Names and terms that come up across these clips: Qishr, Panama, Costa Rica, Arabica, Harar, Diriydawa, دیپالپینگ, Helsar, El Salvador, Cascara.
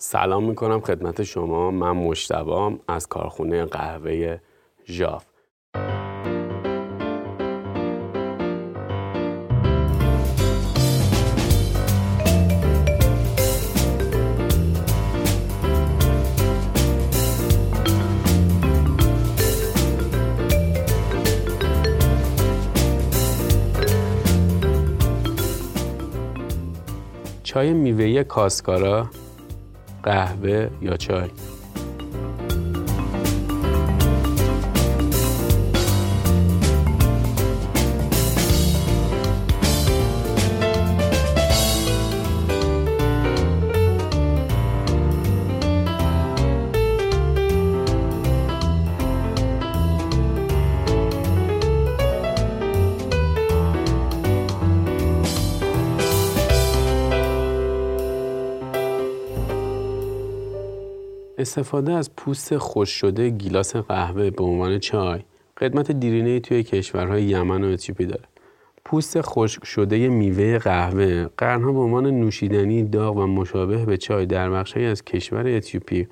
سلام میکنم خدمت شما. من مجتبی‌ام از کارخونه قهوه ژاف. چای میوه‌ای کاسکارا، قهوه یا چای. استفاده از پوست خشک شده گیلاس قهوه به عنوان چای قدمت دیرینه‌ای توی کشورهای یمن و اتیوپی داره. پوست خشک شده میوه قهوه قرنها به عنوان نوشیدنی داغ و مشابه به چای در بخشی از کشور اتیوپی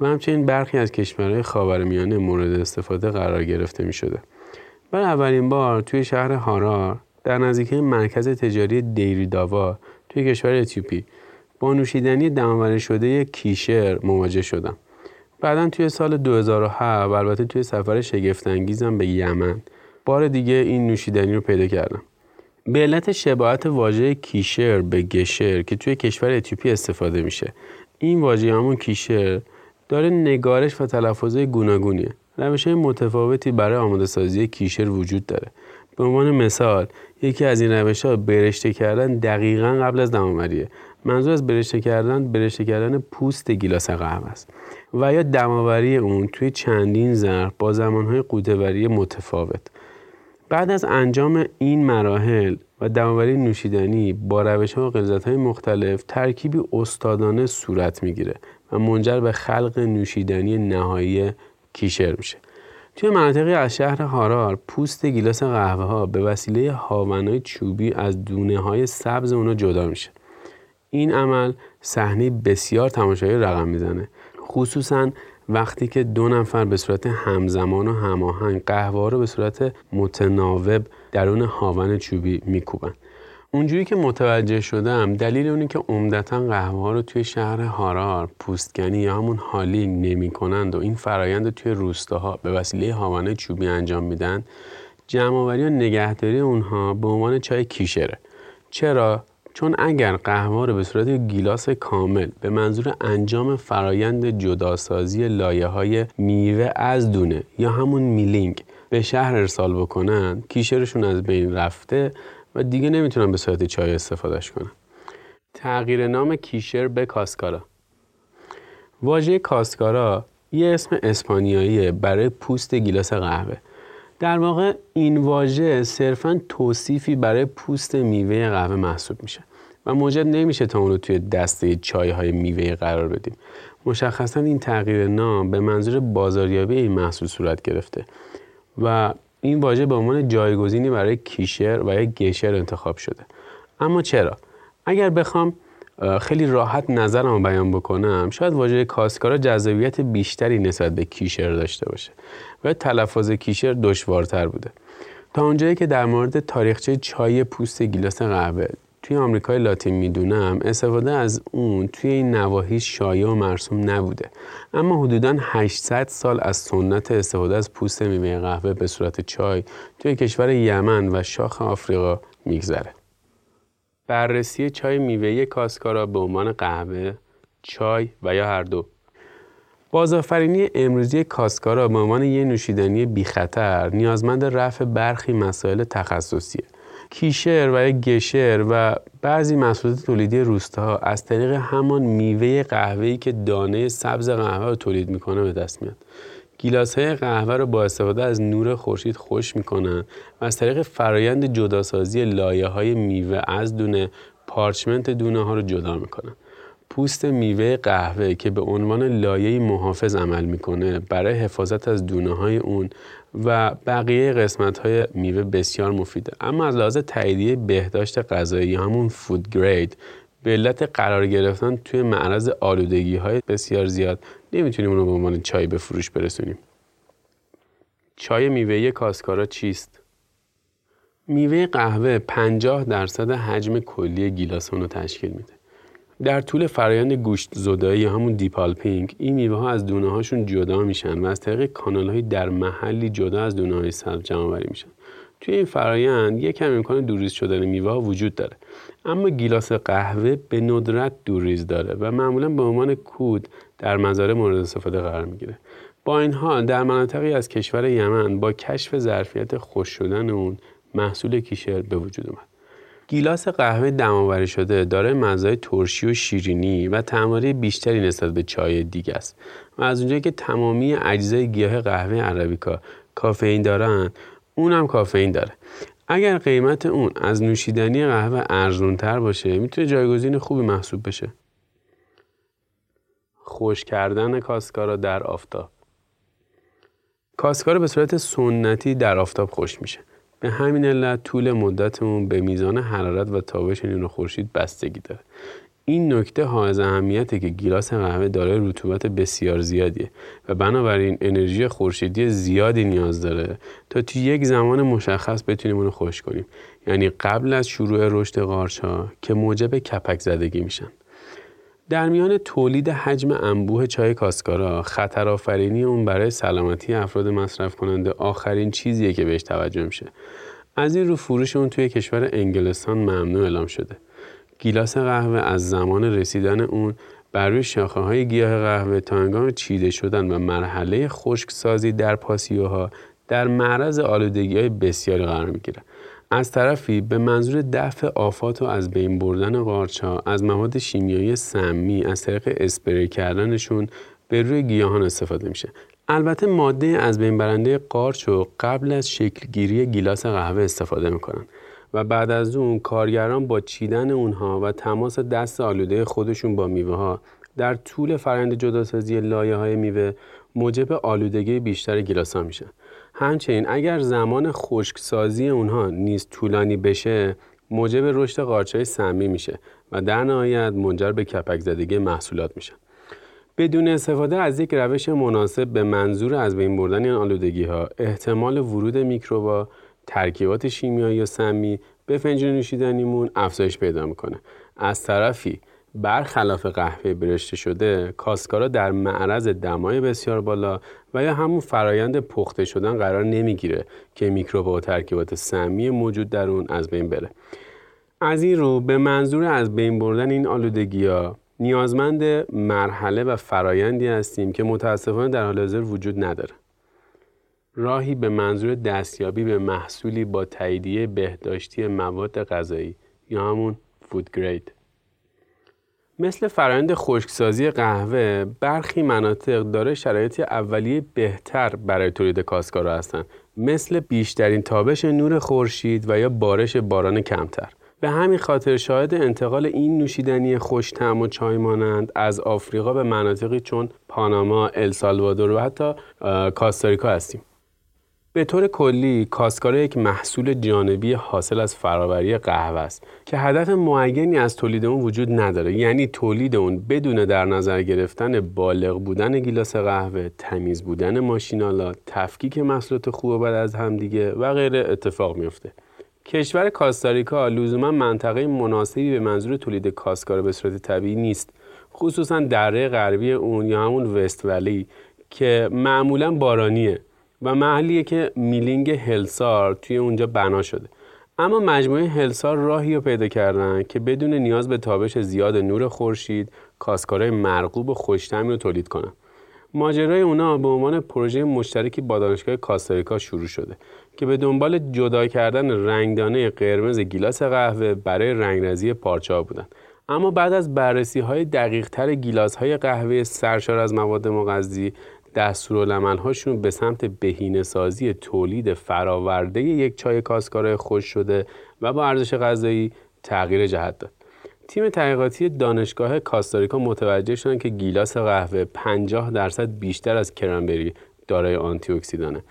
و همچنین برخی از کشورهای خاورمیانه مورد استفاده قرار گرفته می شده. برای اولین بار توی شهر هارار در نزدیکی مرکز تجاری دیریداوا توی کشور اتیوپی با نوشیدنی دم‌آوری شده کیشر مواجه شدم. بعداً توی سال 2007 و البته توی سفر شگفت‌انگیزم به یمن بار دیگه این نوشیدنی رو پیدا کردم. به علت شباهت واژه کیشر به گشر که توی کشور اتیوپی استفاده میشه، این واژه همون کیشر داره نگارش و تلفظ‌های گوناگونیه. روش‌های متفاوتی برای آماده‌سازی کیشر وجود داره. به عنوان مثال یکی از این روش‌ها برشته کردن دقیقاً قبل از دم‌آوریه. منظور از برشته کردن پوست گیلاس قهوه است و یا دم‌آوری اون توی چندین ظرف با زمانهای قوطه‌وری متفاوت. بعد از انجام این مراحل و دم‌آوری نوشیدنی با روش‌ها و غلظت‌های مختلف ترکیبی استادانه صورت می‌گیره و منجر به خلق نوشیدنی نهایی کیشر میشه. توی مناطقی از شهر هارار پوست گیلاس قهوه ها به وسیله هاونای چوبی از دونه‌های سبز اونها جدا میشه. این عمل صحنه بسیار تماشایی رقم میزنه، خصوصا وقتی که دو نفر به صورت همزمان و هماهنگ قهوه رو به صورت متناوب درون هاون چوبی میکوبن. اونجوری که متوجه شدم دلیل اونی که عمدتاً قهوه رو توی شهر هارار پوستکنی یا همون هالینگ نمی‌کنند و این فرایند رو توی روستاها به وسیله هاون چوبی انجام میدن، جمع‌آوری و نگهداری اونها به عنوان چای کیشره. چرا؟ چون اگر قهوه رو به صورت گیلاس کامل به منظور انجام فرایند جداسازی لایه‌های میوه از دونه یا همون میلینگ به شهر ارسال بکنن، کیشرشون از بین رفته و دیگه نمیتونن به صورت چای استفادهش کنن. تغییر نام کیشر به کاسکارا. واژه کاسکارا یه اسم اسپانیاییه برای پوست گیلاس قهوه. در واقع این واژه صرفاً توصیفی برای پوست میوه قهوه محسوب میشه و موجب نمیشه تا اون رو توی دسته چای‌های میوه قرار بدیم. مشخصاً این تغییر نام به منظور بازاریابی این محصول صورت گرفته و این واژه به عنوان جایگزینی برای کیشر و یا گشر انتخاب شده. اما چرا؟ اگر بخوام خیلی راحت نظرم بیان بکنم، شاید واژه کاسکارا جذابیت بیشتری نسبت به کیشر داشته باشه و تلفظ کیشر دشوارتر بوده. تا اونجایی که در مورد تاریخچه چای پوست گیلاس قهوه توی آمریکای لاتین میدونم، استفاده از اون توی این نواحی شایع و مرسوم نبوده، اما حدوداً 800 سال از سنت استفاده از پوست میوه قهوه به صورت چای توی کشور یمن و شاخ آفریقا میگذره. بررسی چای میوه‌ای کاسکارا به عنوان قهوه، چای و یا هر دو. بازآفرینی امروزی کاسکارا به عنوان یک نوشیدنی بی‌خطر نیازمند رفع برخی مسائل تخصصیه. کیشر و یا گشر و بعضی محصولات تولیدی روستاها از طریق همان میوه قهوه‌ای که دانه سبز قهوه رو تولید میکنه به دست میاد. گیلاس‌های قهوه رو با استفاده از نور خورشید خشک می‌کنن و از طریق فرایند جداسازی لایه‌های میوه از دونه پارچمنت دونه‌ها رو جدا می‌کنن. پوست میوه قهوه که به عنوان لایه‌ای محافظ عمل می‌کنه، برای حفاظت از دونه‌های اون و بقیه قسمت‌های میوه بسیار مفیده. اما از لحاظ تاییدیه بهداشت غذایی همون فود گرید به علت قرار گرفتن توی معرض آلودگی‌های بسیار زیاد نمیتونیم اون رو به عنوان چای به فروش برسونیم. چای میوه‌ای کاسکارا چیست؟ میوه قهوه 50% حجم کلی گیلاس اون رو تشکیل میده. در طول فرآیند گوشت زدایی همون دیپالپینگ، این میوه‌ها از دونه‌هاشون جدا میشن و از طریق کانال‌های در محلی جدا از دونه‌های سبز جمع‌آوری میشن. توی این فرآیند یکم امکان دوریز شدن میوه‌ها وجود داره، اما گیلاس قهوه به ندرت دوریز داره و معمولاً به عنوان کود در مزارع مورد استفاده قرار میگیره. با این حال در مناطقی از کشور یمن با کشف ظرفیت خشک شدن اون محصول کیشر به وجود اومد. گیلاس قهوه دم‌آوری شده داره مزایای ترشی و شیرینی و تعماری بیشتری نسبت به چای دیگه است و از اونجایی که تمامی اجزای گیاه قهوه عربیکا کافئین دارن، اونم کافئین داره. اگر قیمت اون از نوشیدنی قهوه ارزان‌تر باشه، میتونه جایگزین خوبی محسوب بشه. خشک کردن کاسکارا در آفتاب. کاسکارا به صورت سنتی در آفتاب خشک میشه. به همین علت طول مدت اون به میزان حرارت و تابش نور خورشید بستگی داره. این نکته حائز اهمیته که گیلاس قهوه دارای رطوبت بسیار زیادیه و بنابراین انرژی خورشیدی زیادی نیاز داره تا توی یک زمان مشخص بتونیم اونو خشک کنیم، یعنی قبل از شروع رشد قارچ‌ها که موجب کپک زدگی میشن. در میان تولید حجم انبوه چای کاسکارا، خطرآفرینی اون برای سلامتی افراد مصرف کننده آخرین چیزیه که بهش توجه میشه. از این رو فروش اون توی کشور انگلستان ممنوع اعلام شده. گیلاس قهوه از زمان رسیدن اون بر روی شاخه‌های گیاه قهوه تا هنگام چیده شدن و مرحله خشکسازی در پاسیوها در معرض آلودگی‌های بسیاری قرار میگیره. از طرفی به منظور دفع آفات و از بین بردن قارچ‌ها از مواد شیمیایی سمی از طریق اسپری کردنشون به روی گیاهان استفاده میشه. البته ماده از بین برنده قارچ رو قبل از شکلگیری گیلاس قهوه استفاده میکنن و بعد از اون کارگران با چیدن اونها و تماس دست آلوده خودشون با میوه‌ها در طول فرآیند جداسازی لایه‌های میوه موجب آلودگی بیشتر گیلاس‌ها میشن. همچنین اگر زمان خشکسازی اونها نیز طولانی بشه، موجب رشد قارچ‌های سمی میشه و در نهایت منجر به کپک زدگی محصولات میشه. بدون استفاده از یک روش مناسب به منظور از بین بردن این آلودگی‌ها، احتمال ورود میکروبا، ترکیبات شیمیایی و سمی به فنجان نوشیدنیمون افزایش پیدا میکنه. از طرفی برخلاف قهوه برشته شده، کاسکارا در معرض دمای بسیار بالا و یا همون فرایند پخته شدن قرار نمیگیره که میکروب و ترکیبات سمی موجود در اون از بین بره. از این رو به منظور از بین بردن این آلودگی‌ها نیازمند مرحله و فرایندی هستیم که متاسفانه در حال حاضر وجود نداره. راهی به منظور دستیابی به محصولی با تاییدیه بهداشتی مواد غذایی یا همون فود گرید. مثل فرآیند خشکسازی قهوه، برخی مناطق دارای شرایط اولیه بهتر برای تولید کاسکارا هستند، مثل بیشترین تابش نور خورشید و یا بارش باران کمتر. به همین خاطر شاهد انتقال این نوشیدنی خوش طعم و چای مانند از آفریقا به مناطقی چون پاناما، السالوادور و حتی کاستاریکا هستیم. به طور کلی کاسکارا یک محصول جانبی حاصل از فرآوری قهوه است که هدف معینی از تولید اون وجود نداره، یعنی تولید اون بدون در نظر گرفتن بالغ بودن گیلاس قهوه، تمیز بودن ماشین‌آلات، تفکیک محصولات خوب و بد از همدیگه و غیره اتفاق میفته. کشور کاستاریکا لزوما منطقه مناسبی به منظور تولید کاسکارا به صورت طبیعی نیست، خصوصا دره غربی اون یا همون وست ولی که معمولا بارانیه و محلیه که میلینگ هلسار توی اونجا بنا شده. اما مجموعه هلسار راهی رو پیدا کردن که بدون نیاز به تابش زیاد نور خورشید کاسکارای مرغوب و خوش طعمی رو تولید کنن. ماجرای اونا به عنوان پروژه مشترکی با دانشگاه کاستاریکا شروع شده که به دنبال جدا کردن رنگدانه قرمز گیلاس قهوه برای رنگرزی پارچه‌ها بودن. اما بعد از بررسی‌های دقیق‌تر گیلاس‌های قهوه سرشار از مواد مغذی، دستورالعمل‌هاشون به سمت بهینه‌سازی تولید فراورده یک چای کاسکارا خشک شده و با ارزش غذایی تغییر جهت داد. تیم تحقیقاتی دانشگاه کاستاریکا متوجه شدن که گیلاس قهوه 50% بیشتر از کرنبری دارای آنتی اکسیدانه.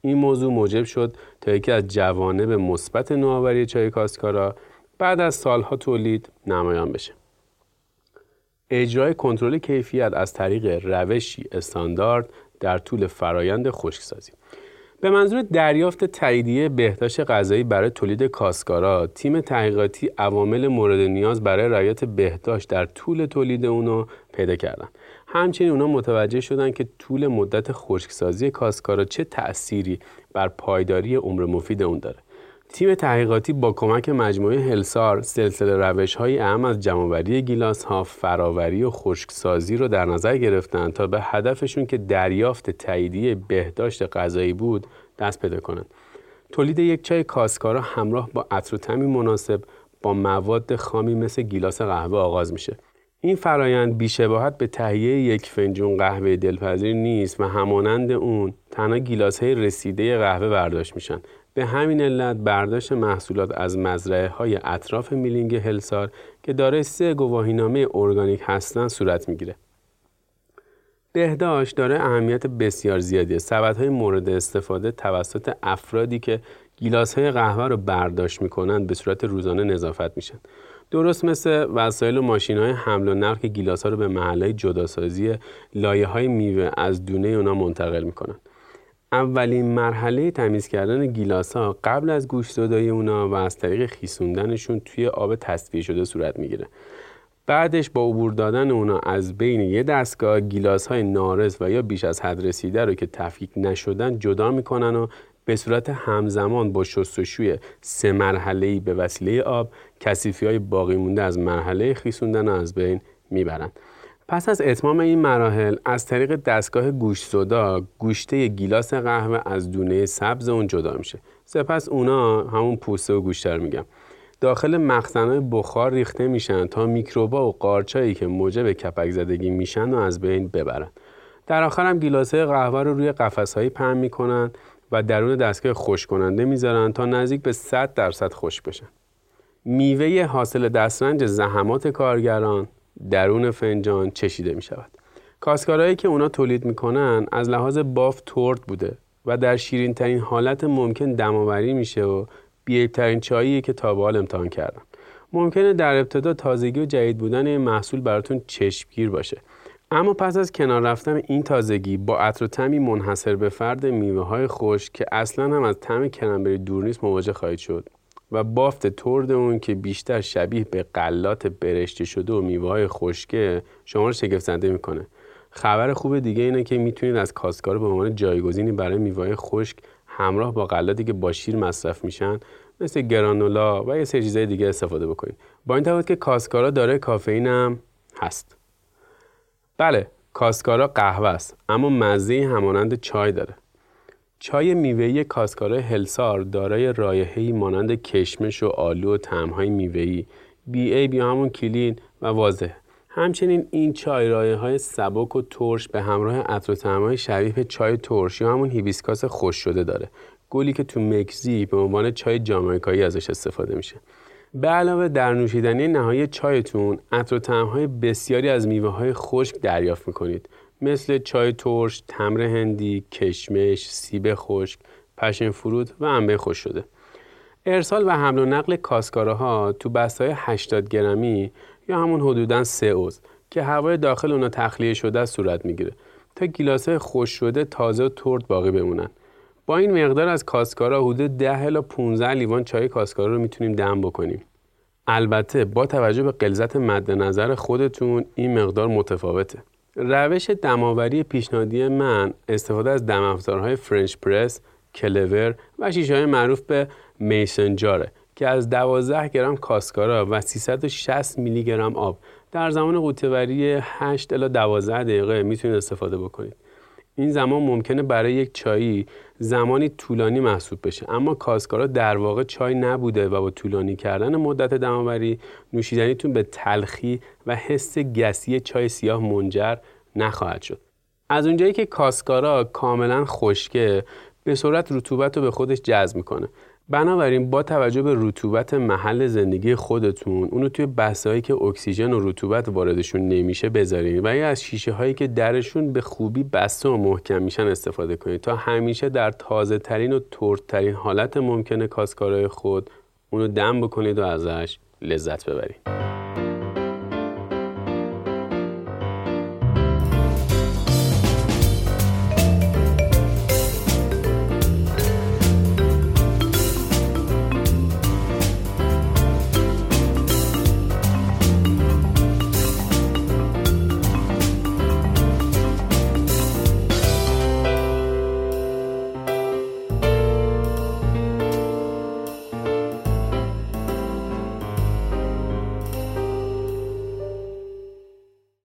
این موضوع موجب شد تا یکی از جوانب مثبت نوآوری چای کاسکارا بعد از سالها تولید نمایان بشه. اجرای کنترل کیفیت از طریق روشی استاندارد در طول فرایند خشکسازی. به منظور دریافت تاییدیه بهداشت غذایی برای تولید کاسکارا، تیم تحقیقاتی عوامل مورد نیاز برای رعایت بهداشت در طول تولید اونو پیدا کردن. همچنین اونا متوجه شدن که طول مدت خشکسازی کاسکارا چه تأثیری بر پایداری عمر مفید اون داره. تیم تحقیقاتی با کمک مجموعه هلسار سلسله روش‌های اهم از جمع‌آوری گیلاس‌ها، فراوری و خشکسازی رو در نظر گرفتن تا به هدفشون که دریافت تاییدیه بهداشت غذایی بود دست پیدا کنند. تولید یک چای کاسکارا همراه با عطر و طعمی مناسب با مواد خامی مثل گیلاس قهوه آغاز میشه. این فرایند بی‌شباهت به تهیه یک فنجون قهوه دلپذیر نیست و همانند اون تنها گیلاس‌های رسیده قهوه برداشت میشن. به همین علت برداشت محصولات از مزرعه‌های اطراف میلینگ هلسار که دارای 3 گواهینامه ارگانیک هستند صورت میگیره. بهداشت داره اهمیت بسیار زیادیه. سبدهای مورد استفاده توسط افرادی که گیلاس‌های قهوه رو برداشت میکنن به صورت روزانه نظافت میشن. درست مثل وسایل و ماشین‌های حمل و نقل که گیلاس‌ها رو به محل‌های جداسازی لایه‌های میوه از دونه اونها منتقل میکنن. اولین مرحله تمیز کردن گیلاس‌ها قبل از گوشت زدایی اونا و از طریق خیسوندنشون توی آب تصفیه شده صورت میگیره. بعدش با عبور دادن اونا از بین یه دستگاه گیلاس‌های ناقص و یا بیش از حد رسیده رو که تفکیک نشدن جدا میکنن و به صورت همزمان با شستشوی 3 مرحله‌ای به وسیله آب کثیفی‌های باقی مونده از مرحله خیسوندن از بین میبرن. پس از اتمام این مراحل از طریق دستگاه گوشت سودا گوشته گیلاس قهوه از دونه سبز اون جدا میشه. سپس اونا همون پوسته و گوشته رو میگم داخل مخزن‌های بخار ریخته میشن تا میکروبا و قارچایی که موجب کپک زدگی میشن و از بین ببرن. در آخر هم گیلاس‌های قهوه رو روی قفس‌هایی پهن میکنن و درون دستگاه خشک کننده میذارن تا نزدیک به 100% خشک بشن. میوه حاصل دسترنج زحمات کارگران درون فنجان چشیده می شود. کاسکارایی که اونا تولید می کنن از لحاظ بافت ترد بوده و در شیرین ترین حالت ممکن دماوری میشه و بی‌عیب ترین چایی که تا به حال امتحان کردم. ممکنه در ابتدا تازگی و جدید بودن این محصول براتون چشمگیر باشه، اما پس از کنار رفتن این تازگی با عطر و طعمی منحصر به فرد میوه‌های خشک که اصلاً هم از طعم کرنبری دور نیست مواجه خواهید شد و بافت ترد اون که بیشتر شبیه به غلات برشته شده و میوه‌های خشکه شما رو شگفت‌زده میکنه. خبر خوب دیگه اینه که میتونید از کاسکارا به عنوان جایگزینی برای میوه‌های خشک همراه با غلاتی که با شیر مصرف میشن مثل گرانولا و یه سری چیزای دیگه استفاده بکنید. با این تفاوت که کاسکارا داره کافئین هم هست. بله، کاسکارا قهوه است، اما مزه‌ای همانند چای داره. چای میوه‌ای کاسکارا هلسار دارای رایحه‌ای مانند کشمش و آلو و طعم‌های میوه‌ای BA یا همون کلین و واضح. همچنین این چای رایحه‌های سبک و ترش به همراه عطر و طعم‌های شبیه به چای ترش یا همون هیبیسکاس خشک شده داره. گلی که تو مکزیک به عنوان چای جامائیکایی ازش استفاده میشه. به علاوه در نوشیدنی نهایی چایتون عطر و طعم‌های بسیاری از میوه‌های خشک دریافت می‌کنید. مثل چای ترش، تمر هندی، کشمش، سیب خشک، پشم فرود و انبه خشک شده. ارسال و حمل و نقل کاسکاراها تو بسته‌های 80 گرمی یا همون حدوداً 3 اونس که هوای داخل اونها تخلیه شده صورت میگیره تا گیلاس‌های خشک شده تازه و ترد باقی بمونن. با این مقدار از کاسکارا حدود 10 تا 15 لیوان چای کاسکارا رو میتونیم دم بکنیم. البته با توجه به غلظت مد نظر خودتون این مقدار متفاوته. روش دم‌آوری پیشنهادی من استفاده از دم‌افزارهای فرنچ پرس، کلور و شیشه‌های معروف به میسن جاره که از 12 گرم کاسکارا و 360 میلی گرم آب در زمان قوطه‌وری 8 الی 12 دقیقه میتونید استفاده بکنید. این زمان ممکنه برای یک چایی زمانی طولانی محسوب بشه، اما کاسکارا در واقع چای نبوده و با طولانی کردن مدت دم‌آوری نوشیدنیتون به تلخی و حس گسی چای سیاه منجر نخواهد شد. از اونجایی که کاسکارا کاملا خشکه به صورت رطوبت رو به خودش جذب میکنه، بنابراین با توجه به رطوبت محل زندگی خودتون اونو توی بسته‌هایی که اکسیژن و رطوبت واردشون نمیشه بذارید و یا از شیشه‌هایی که درشون به خوبی بسته و محکم میشن استفاده کنید تا همیشه در تازه ترین و ترترین حالت ممکنه کاسکارای خود اونو دم بکنید و ازش لذت ببرید.